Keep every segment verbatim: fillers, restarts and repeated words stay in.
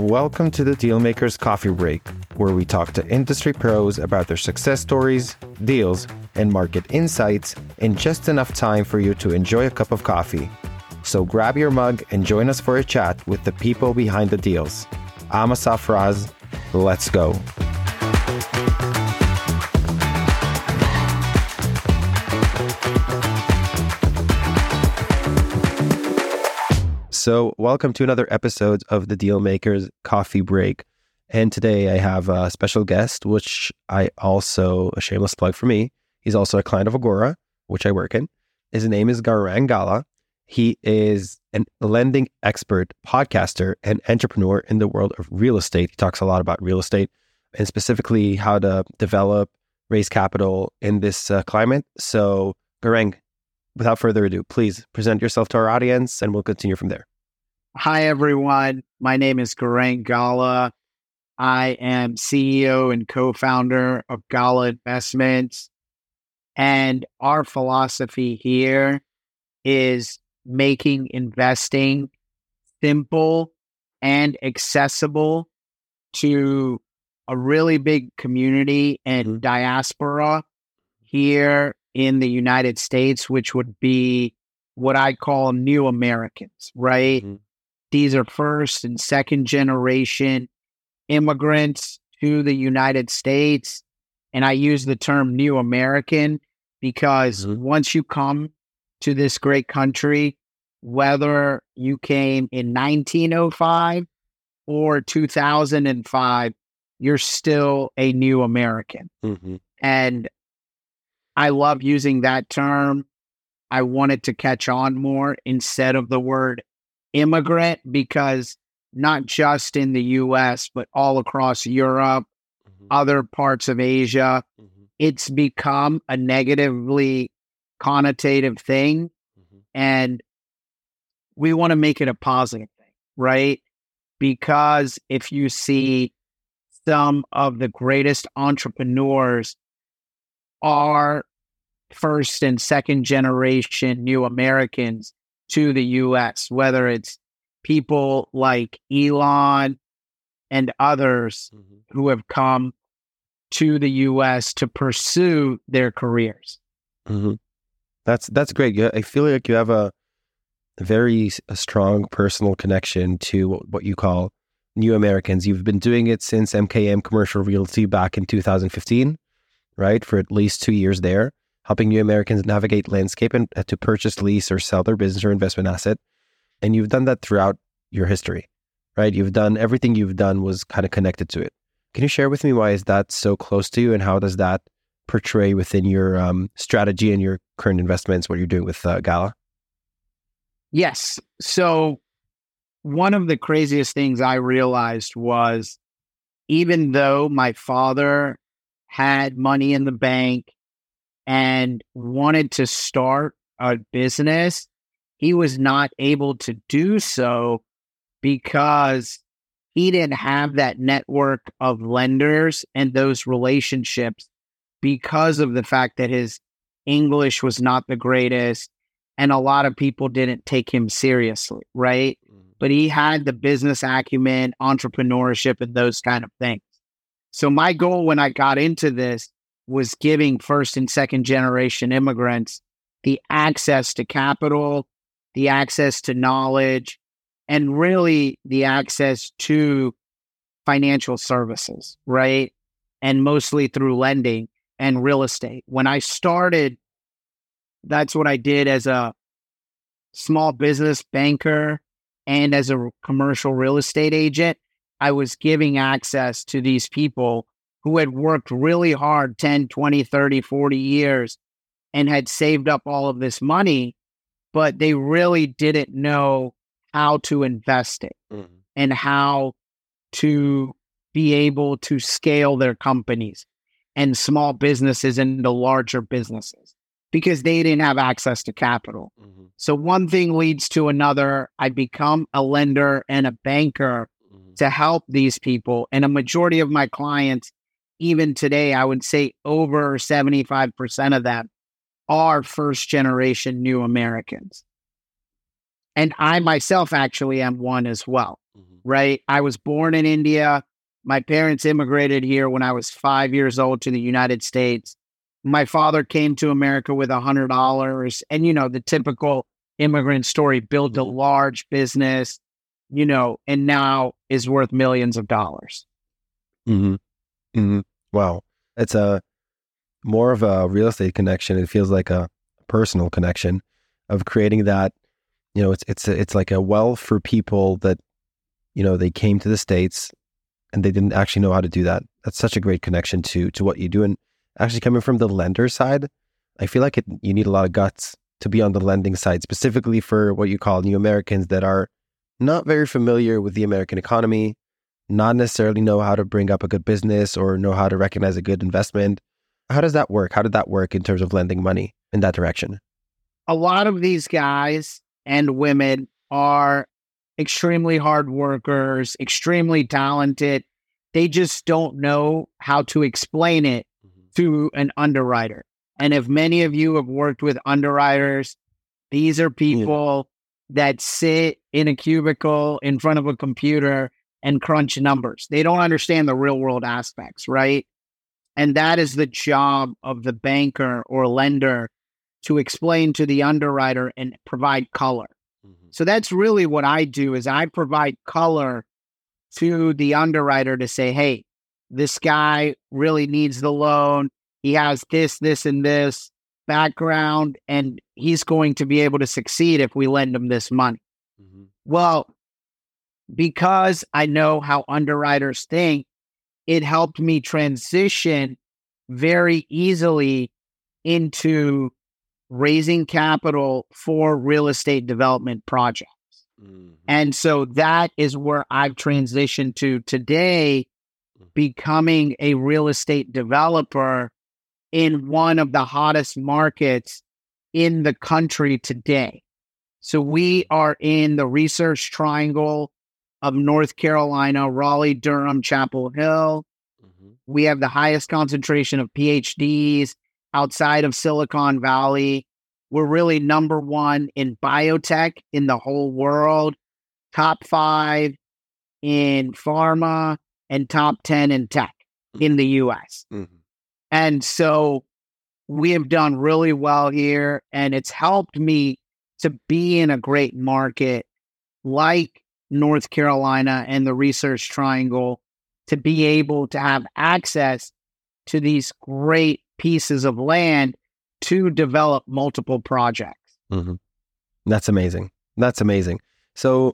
Welcome to the Dealmakers Coffee Break, where we talk to industry pros about their success stories, deals, and market insights in just enough time for you to enjoy a cup of coffee. So grab your mug and join us for a chat with the people behind the deals. I'm Asaf Raz. Let's go. So welcome to another episode of the Dealmakers Coffee Break. And today I have a special guest, which I also, a shameless plug for me, he's also a client of Agora, which I work in. His name is Gaurang Gala. He is a lending expert, podcaster, and entrepreneur in the world of real estate. He talks a lot about real estate and specifically how to develop, raise capital in this uh, climate. So Gaurang, without further ado, please present yourself to our audience and we'll continue from there. Hi, everyone. My name is Gaurang Gala. I am C E O and co-founder of Gala Investments. And our philosophy here is making investing simple and accessible to a really big community and diaspora here in the United States, which would be what I call new Americans, right? Mm-hmm. These are first and second generation immigrants to the United States. And I use the term new American because mm-hmm. once you come to this great country, whether you came in nineteen oh five or two thousand five, you're still a new American. Mm-hmm. And I love using that term. I wanted to catch on more instead of the word immigrant, because not just in the U S, but all across Europe, mm-hmm. other parts of Asia, mm-hmm. it's become a negatively connotative thing. Mm-hmm. And we want to make it a positive thing, right? Because if you see some of the greatest entrepreneurs are first and second generation new Americans to the U S, whether it's people like Elon and others mm-hmm. who have come to the U S to pursue their careers. Mm-hmm. That's that's great. I feel like you have a very a strong personal connection to what you call new Americans. You've been doing it since M K M Commercial Realty back in two thousand fifteen, right? For at least two years there, helping new Americans navigate landscape and uh, to purchase, lease, or sell their business or investment asset. And you've done that throughout your history, right? You've done everything you've done was kind of connected to it. Can you share with me why is that so close to you, and how does that portray within your um, strategy and your current investments, what you're doing with uh, Gala? Yes. So one of the craziest things I realized was, even though my father had money in the bank and wanted to start a business, he was not able to do so because he didn't have that network of lenders and those relationships, because of the fact that his English was not the greatest and a lot of people didn't take him seriously, right? Mm-hmm. But he had the business acumen, entrepreneurship, and those kind of things. So my goal when I got into this was giving first and second generation immigrants the access to capital, the access to knowledge, and really the access to financial services, right? And mostly through lending and real estate. When I started, that's what I did as a small business banker and as a commercial real estate agent. I was giving access to these people who had worked really hard ten, twenty, thirty, forty years and had saved up all of this money, but they really didn't know how to invest it mm-hmm. and how to be able to scale their companies and small businesses into larger businesses, because they didn't have access to capital. Mm-hmm. So one thing leads to another. I become a lender and a banker mm-hmm. to help these people. And a majority of my clients, even today, I would say over seventy-five percent of them are first generation new Americans. And I myself actually am one as well, mm-hmm. right? I was born in India. My parents immigrated here when I was five years old to the United States. My father came to America with one hundred dollars and, you know, the typical immigrant story, built a large business, you know, and now is worth millions of dollars. Mm-hmm. Mm-hmm. Wow. It's a more of a real estate connection. It feels like a personal connection of creating that, you know, it's, it's, it's like a wealth for people that, you know, they came to the States and they didn't actually know how to do that. That's such a great connection to, to what you do. And actually coming from the lender side, I feel like it, you need a lot of guts to be on the lending side, specifically for what you call new Americans that are not very familiar with the American economy, not necessarily know how to bring up a good business or know how to recognize a good investment. How does that work? How did that work in terms of lending money in that direction? A lot of these guys and women are extremely hard workers, extremely talented. They just don't know how to explain it to an underwriter. And if many of you have worked with underwriters, these are people yeah. that sit in a cubicle in front of a computer and crunch numbers. They don't understand the real world aspects, right? And that is the job of the banker or lender, to explain to the underwriter and provide color. Mm-hmm. So that's really what I do, is I provide color to the underwriter to say, hey, this guy really needs the loan. He has this, this, and this background, and he's going to be able to succeed if we lend him this money. Mm-hmm. Well, because I know how underwriters think, it helped me transition very easily into raising capital for real estate development projects. Mm-hmm. And so that is where I've transitioned to today, becoming a real estate developer in one of the hottest markets in the country today. So we are in the Research Triangle of North Carolina, Raleigh, Durham, Chapel Hill. Mm-hmm. We have the highest concentration of P H Ds outside of Silicon Valley. We're really number one in biotech in the whole world, top five in pharma, and top ten in tech in the U S. Mm-hmm. And so we have done really well here, and it's helped me to be in a great market like North Carolina and the Research Triangle, to be able to have access to these great pieces of land to develop multiple projects. Mm-hmm. That's amazing. That's amazing. So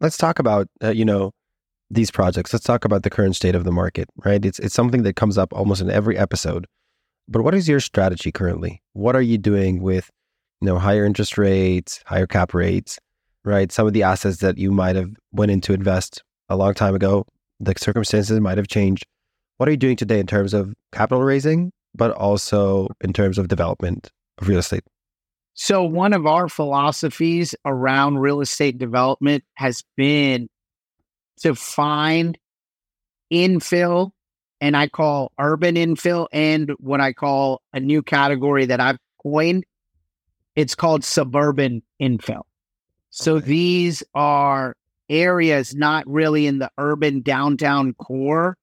let's talk about, uh, you know, these projects. Let's talk about the current state of the market, right? It's it's something that comes up almost in every episode. But what is your strategy currently? What are you doing with, you know, higher interest rates, higher cap rates, right? Some of the assets that you might have went into invest a long time ago, the circumstances might have changed. What are you doing today in terms of capital raising, but also in terms of development of real estate? So one of our philosophies around real estate development has been to find infill, and I call urban infill, and what I call a new category that I've coined, it's called suburban infill. So okay. These are areas not really in the urban downtown core,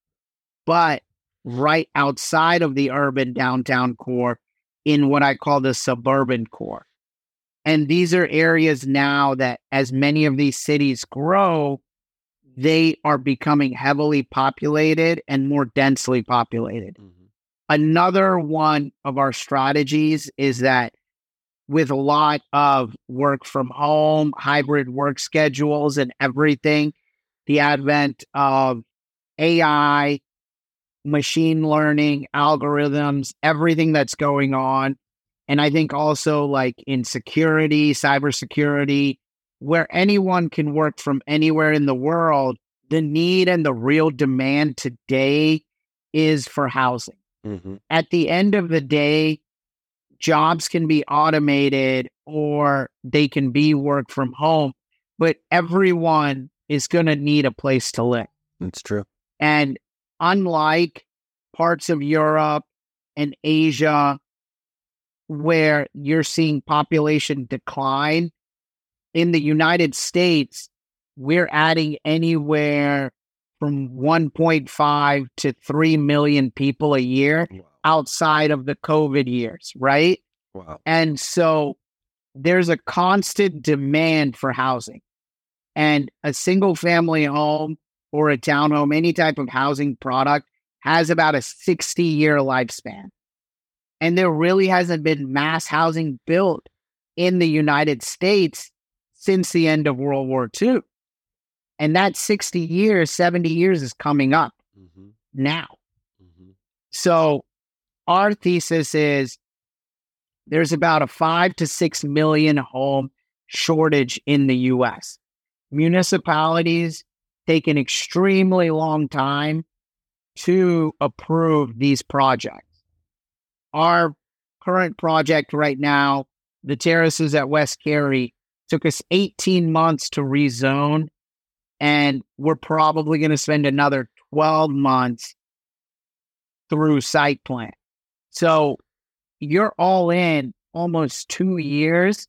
but right outside of the urban downtown core in what I call the suburban core. And these are areas now that as many of these cities grow, they are becoming heavily populated and more densely populated. Mm-hmm. Another one of our strategies is that with a lot of work from home, hybrid work schedules and everything, the advent of A I, machine learning, algorithms, everything that's going on. And I think also like in security, cybersecurity, where anyone can work from anywhere in the world, the need and the real demand today is for housing. Mm-hmm. At the end of the day, jobs can be automated or they can be work from home, but everyone is going to need a place to live. That's true. And unlike parts of Europe and Asia, where you're seeing population decline, in the United States, we're adding anywhere from one point five to three million people a year. Wow. Outside of the COVID years, right? Wow. And so there's a constant demand for housing. And a single family home or a townhome, any type of housing product, has about a sixty-year lifespan. And there really hasn't been mass housing built in the United States since the end of World War Two. And that sixty years, seventy years is coming up mm-hmm. now. Mm-hmm. So our thesis is there's about a five to six million home shortage in the U S. Municipalities take an extremely long time to approve these projects. Our current project right now, the terraces at West Cary, took us eighteen months to rezone, and we're probably going to spend another twelve months through site plan. So you're all in almost two years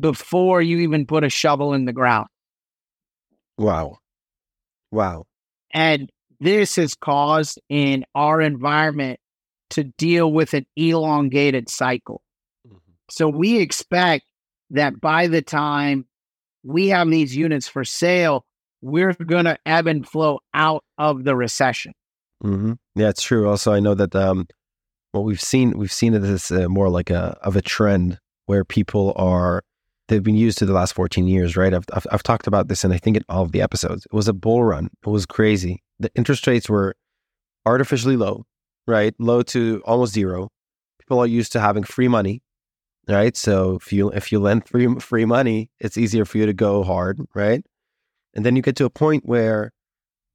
before you even put a shovel in the ground. Wow. Wow. And this is caused in our environment to deal with an elongated cycle. Mm-hmm. So we expect that by the time we have these units for sale, we're going to ebb and flow out of the recession. Mm-hmm. Yeah, it's true. Also, I know that um, what we've seen, we've seen it as uh, more like a of a trend where people are, they've been used to the last fourteen years, right? I've, I've, I've talked about this, and I think in all of the episodes, it was a bull run. It was crazy. The interest rates were artificially low, right? Low to almost zero. People are used to having free money, right? So if you if you lend free free money, it's easier for you to go hard, right? And then you get to a point where,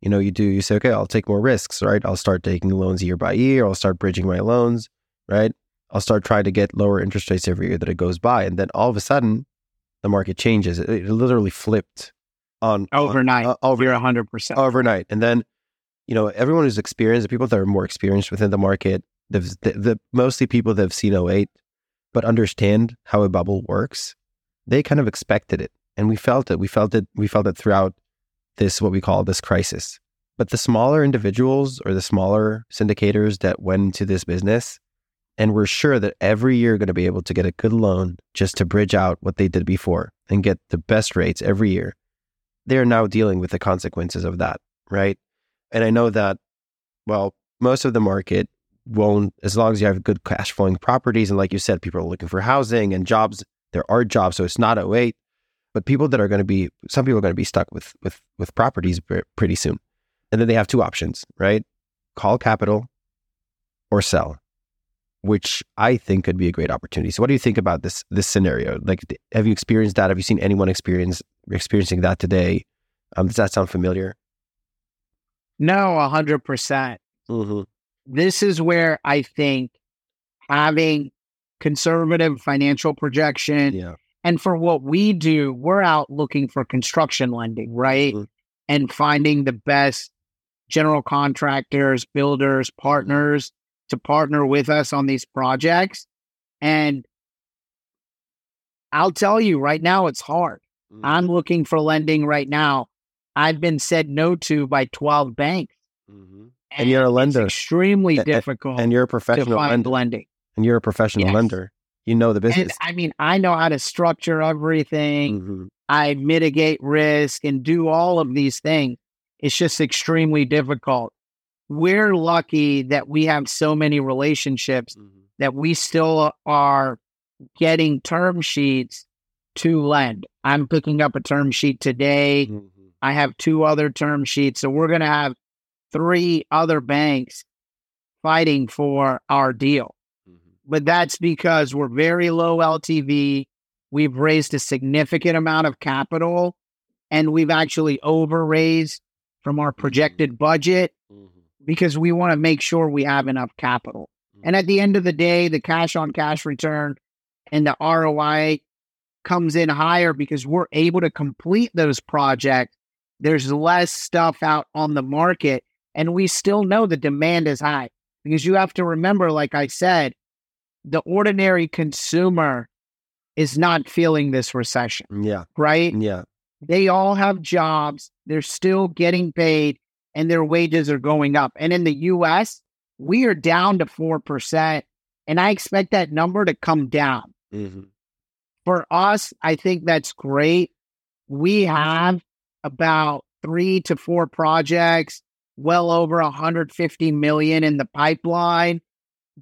you know, you do, you say, okay, I'll take more risks, right? I'll start taking loans year by year. I'll start bridging my loans, right? I'll start trying to get lower interest rates every year that it goes by. And then all of a sudden, the market changes. It, it literally flipped on overnight. On, uh, over, You're one hundred percent. Overnight. And then, you know, everyone who's experienced, the people that are more experienced within the market, the, the mostly people that have seen oh eight, but understand how a bubble works, they kind of expected it. And we felt it. We felt it. We felt it throughout this, what we call this crisis. But the smaller individuals or the smaller syndicators that went into this business and were sure that every year going to be able to get a good loan just to bridge out what they did before and get the best rates every year, they're now dealing with the consequences of that, right? And I know that, well, most of the market won't, as long as you have good cash flowing properties. And like you said, people are looking for housing and jobs. There are jobs. So it's not oh eight. But people that are going to be, some people are going to be stuck with with with properties pretty soon. And then they have two options, right? Call capital or sell, which I think could be a great opportunity. So what do you think about this this scenario? Like, have you experienced that? Have you seen anyone experience experiencing that today? Um, does that sound familiar? No, one hundred percent. Mm-hmm. This is where I think having conservative financial projection, yeah. And for what we do, we're out looking for construction lending, right? Mm-hmm. And finding the best general contractors, builders, partners to partner with us on these projects. And I'll tell you right now, it's hard. Mm-hmm. I'm looking for lending right now. I've been said no to by twelve banks. Mm-hmm. And, and you're a lender. It's extremely and, difficult and you're a professional to find lender. lending. And you're a professional yes. lender. You know the business. And, I mean, I know how to structure everything. Mm-hmm. I mitigate risk and do all of these things. It's just extremely difficult. We're lucky that we have so many relationships mm-hmm. that we still are getting term sheets to lend. I'm picking up a term sheet today. Mm-hmm. I have two other term sheets. So we're going to have three other banks fighting for our deal. But that's because we're very low L T V. We've raised a significant amount of capital, and we've actually over-raised from our projected budget mm-hmm. because we want to make sure we have enough capital. Mm-hmm. And at the end of the day, the cash-on-cash return and the R O I comes in higher because we're able to complete those projects. There's less stuff out on the market, and we still know the demand is high because you have to remember, like I said, the ordinary consumer is not feeling this recession. Yeah. Right? Yeah. They all have jobs. They're still getting paid and their wages are going up. And in the U S, we are down to four percent. And I expect that number to come down. Mm-hmm. For us, I think that's great. We have about three to four projects, well over one hundred fifty million in the pipeline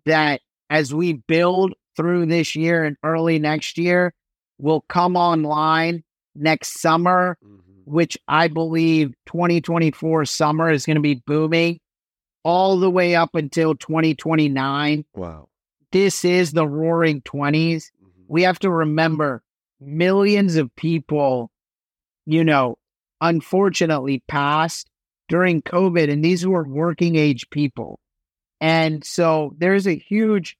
that as we build through this year and early next year will come online next summer, mm-hmm. which I believe twenty twenty-four summer is going to be booming all the way up until twenty twenty-nine. Wow. This is the roaring twenties. Mm-hmm. We have to remember millions of people, you know, unfortunately passed during COVID, and these were working age people. And so there's a huge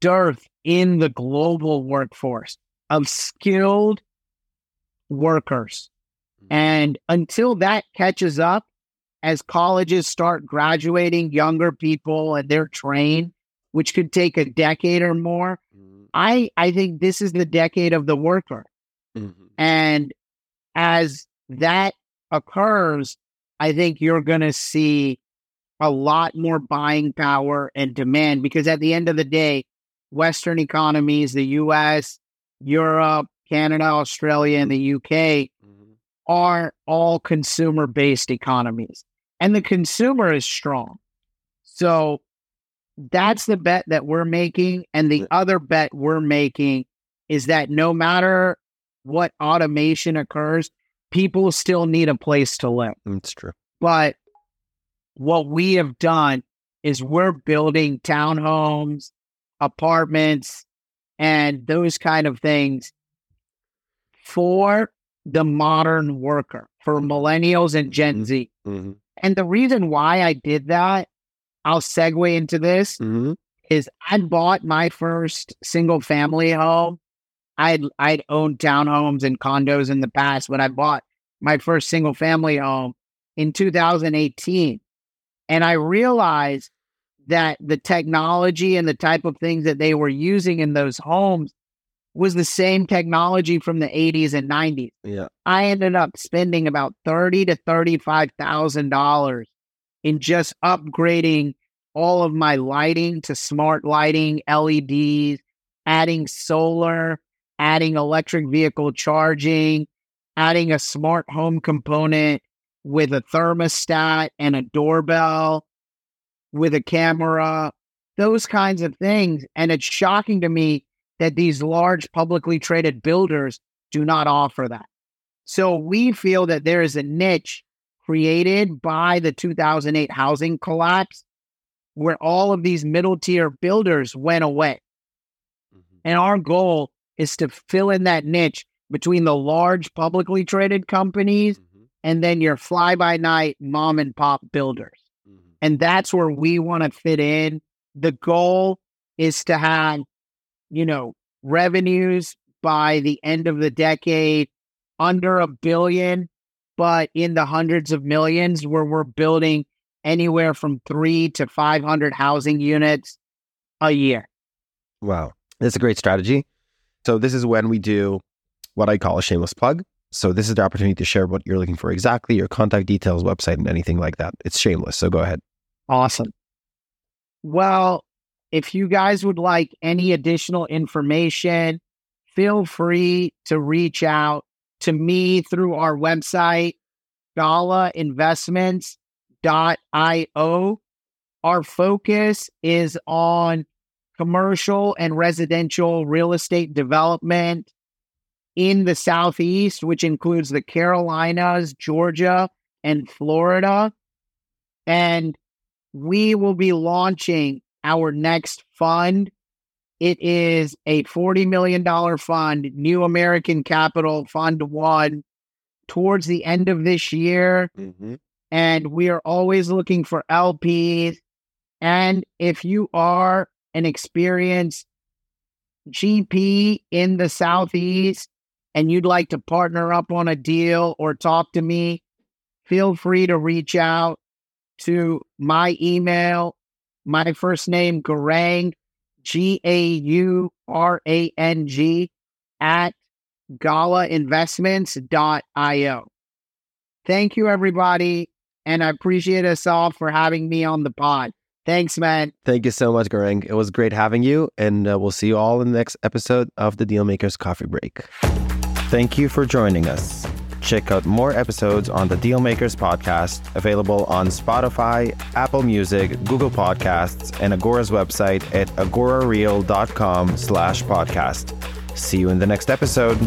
dearth in the global workforce of skilled workers. Mm-hmm. And until that catches up, as colleges start graduating younger people and they're trained, which could take a decade or more, mm-hmm. I, I think this is the decade of the worker. Mm-hmm. And as that occurs, I think you're going to see a lot more buying power and demand, because at the end of the day, Western economies, the U S, Europe, Canada, Australia, and the U K mm-hmm. are all consumer-based economies. And the consumer is strong. So that's the bet that we're making. And the other bet we're making is that no matter what automation occurs, people still need a place to live. That's true. But what we have done is we're building townhomes, apartments, and those kind of things for the modern worker, for millennials and Gen mm-hmm. Z. Mm-hmm. And the reason why I did that, I'll segue into this, mm-hmm. is I bought my first single family home. I'd, I'd owned townhomes and condos in the past. When I bought my first single family home in two thousand eighteen. And I realized that the technology and the type of things that they were using in those homes was the same technology from the eighties and nineties. Yeah. I ended up spending about thirty thousand to thirty-five thousand dollars in just upgrading all of my lighting to smart lighting, L E Ds, adding solar, adding electric vehicle charging, adding a smart home component with a thermostat and a doorbell, with a camera, those kinds of things. And it's shocking to me that these large publicly traded builders do not offer that. So we feel that there is a niche created by the two thousand eight housing collapse where all of these middle tier builders went away. Mm-hmm. And our goal is to fill in that niche between the large publicly traded companies mm-hmm. and then your fly-by-night mom and pop builders. Mm-hmm. And that's where we want to fit in. The goal is to have, you know, revenues by the end of the decade under a billion, but in the hundreds of millions, where we're building anywhere from three to five hundred housing units a year. Wow. That's a great strategy. So this is when we do what I call a shameless plug. So this is the opportunity to share what you're looking for exactly, your contact details, website, and anything like that. It's shameless. So go ahead. Awesome. Well, if you guys would like any additional information, feel free to reach out to me through our website, gala investments dot io. Our focus is on commercial and residential real estate development in the Southeast, which includes the Carolinas, Georgia, and Florida. And we will be launching our next fund. It is a forty million dollars fund, New American Capital Fund One, towards the end of this year. Mm-hmm. And we are always looking for L Ps. And if you are an experienced G P in the Southeast and you'd like to partner up on a deal or talk to me, feel free to reach out to my email, my first name, Gaurang, G A U R A N G, at gala investments dot i o. Thank you, everybody. And I appreciate us all for having me on the pod. Thanks, man. Thank you so much, Gaurang. It was great having you. And uh, we'll see you all in the next episode of the Dealmakers Coffee Break. Thank you for joining us. Check out more episodes on the Dealmakers podcast, available on Spotify, Apple Music, Google Podcasts, and Agora's website at agorareal dot com slash podcast. See you in the next episode.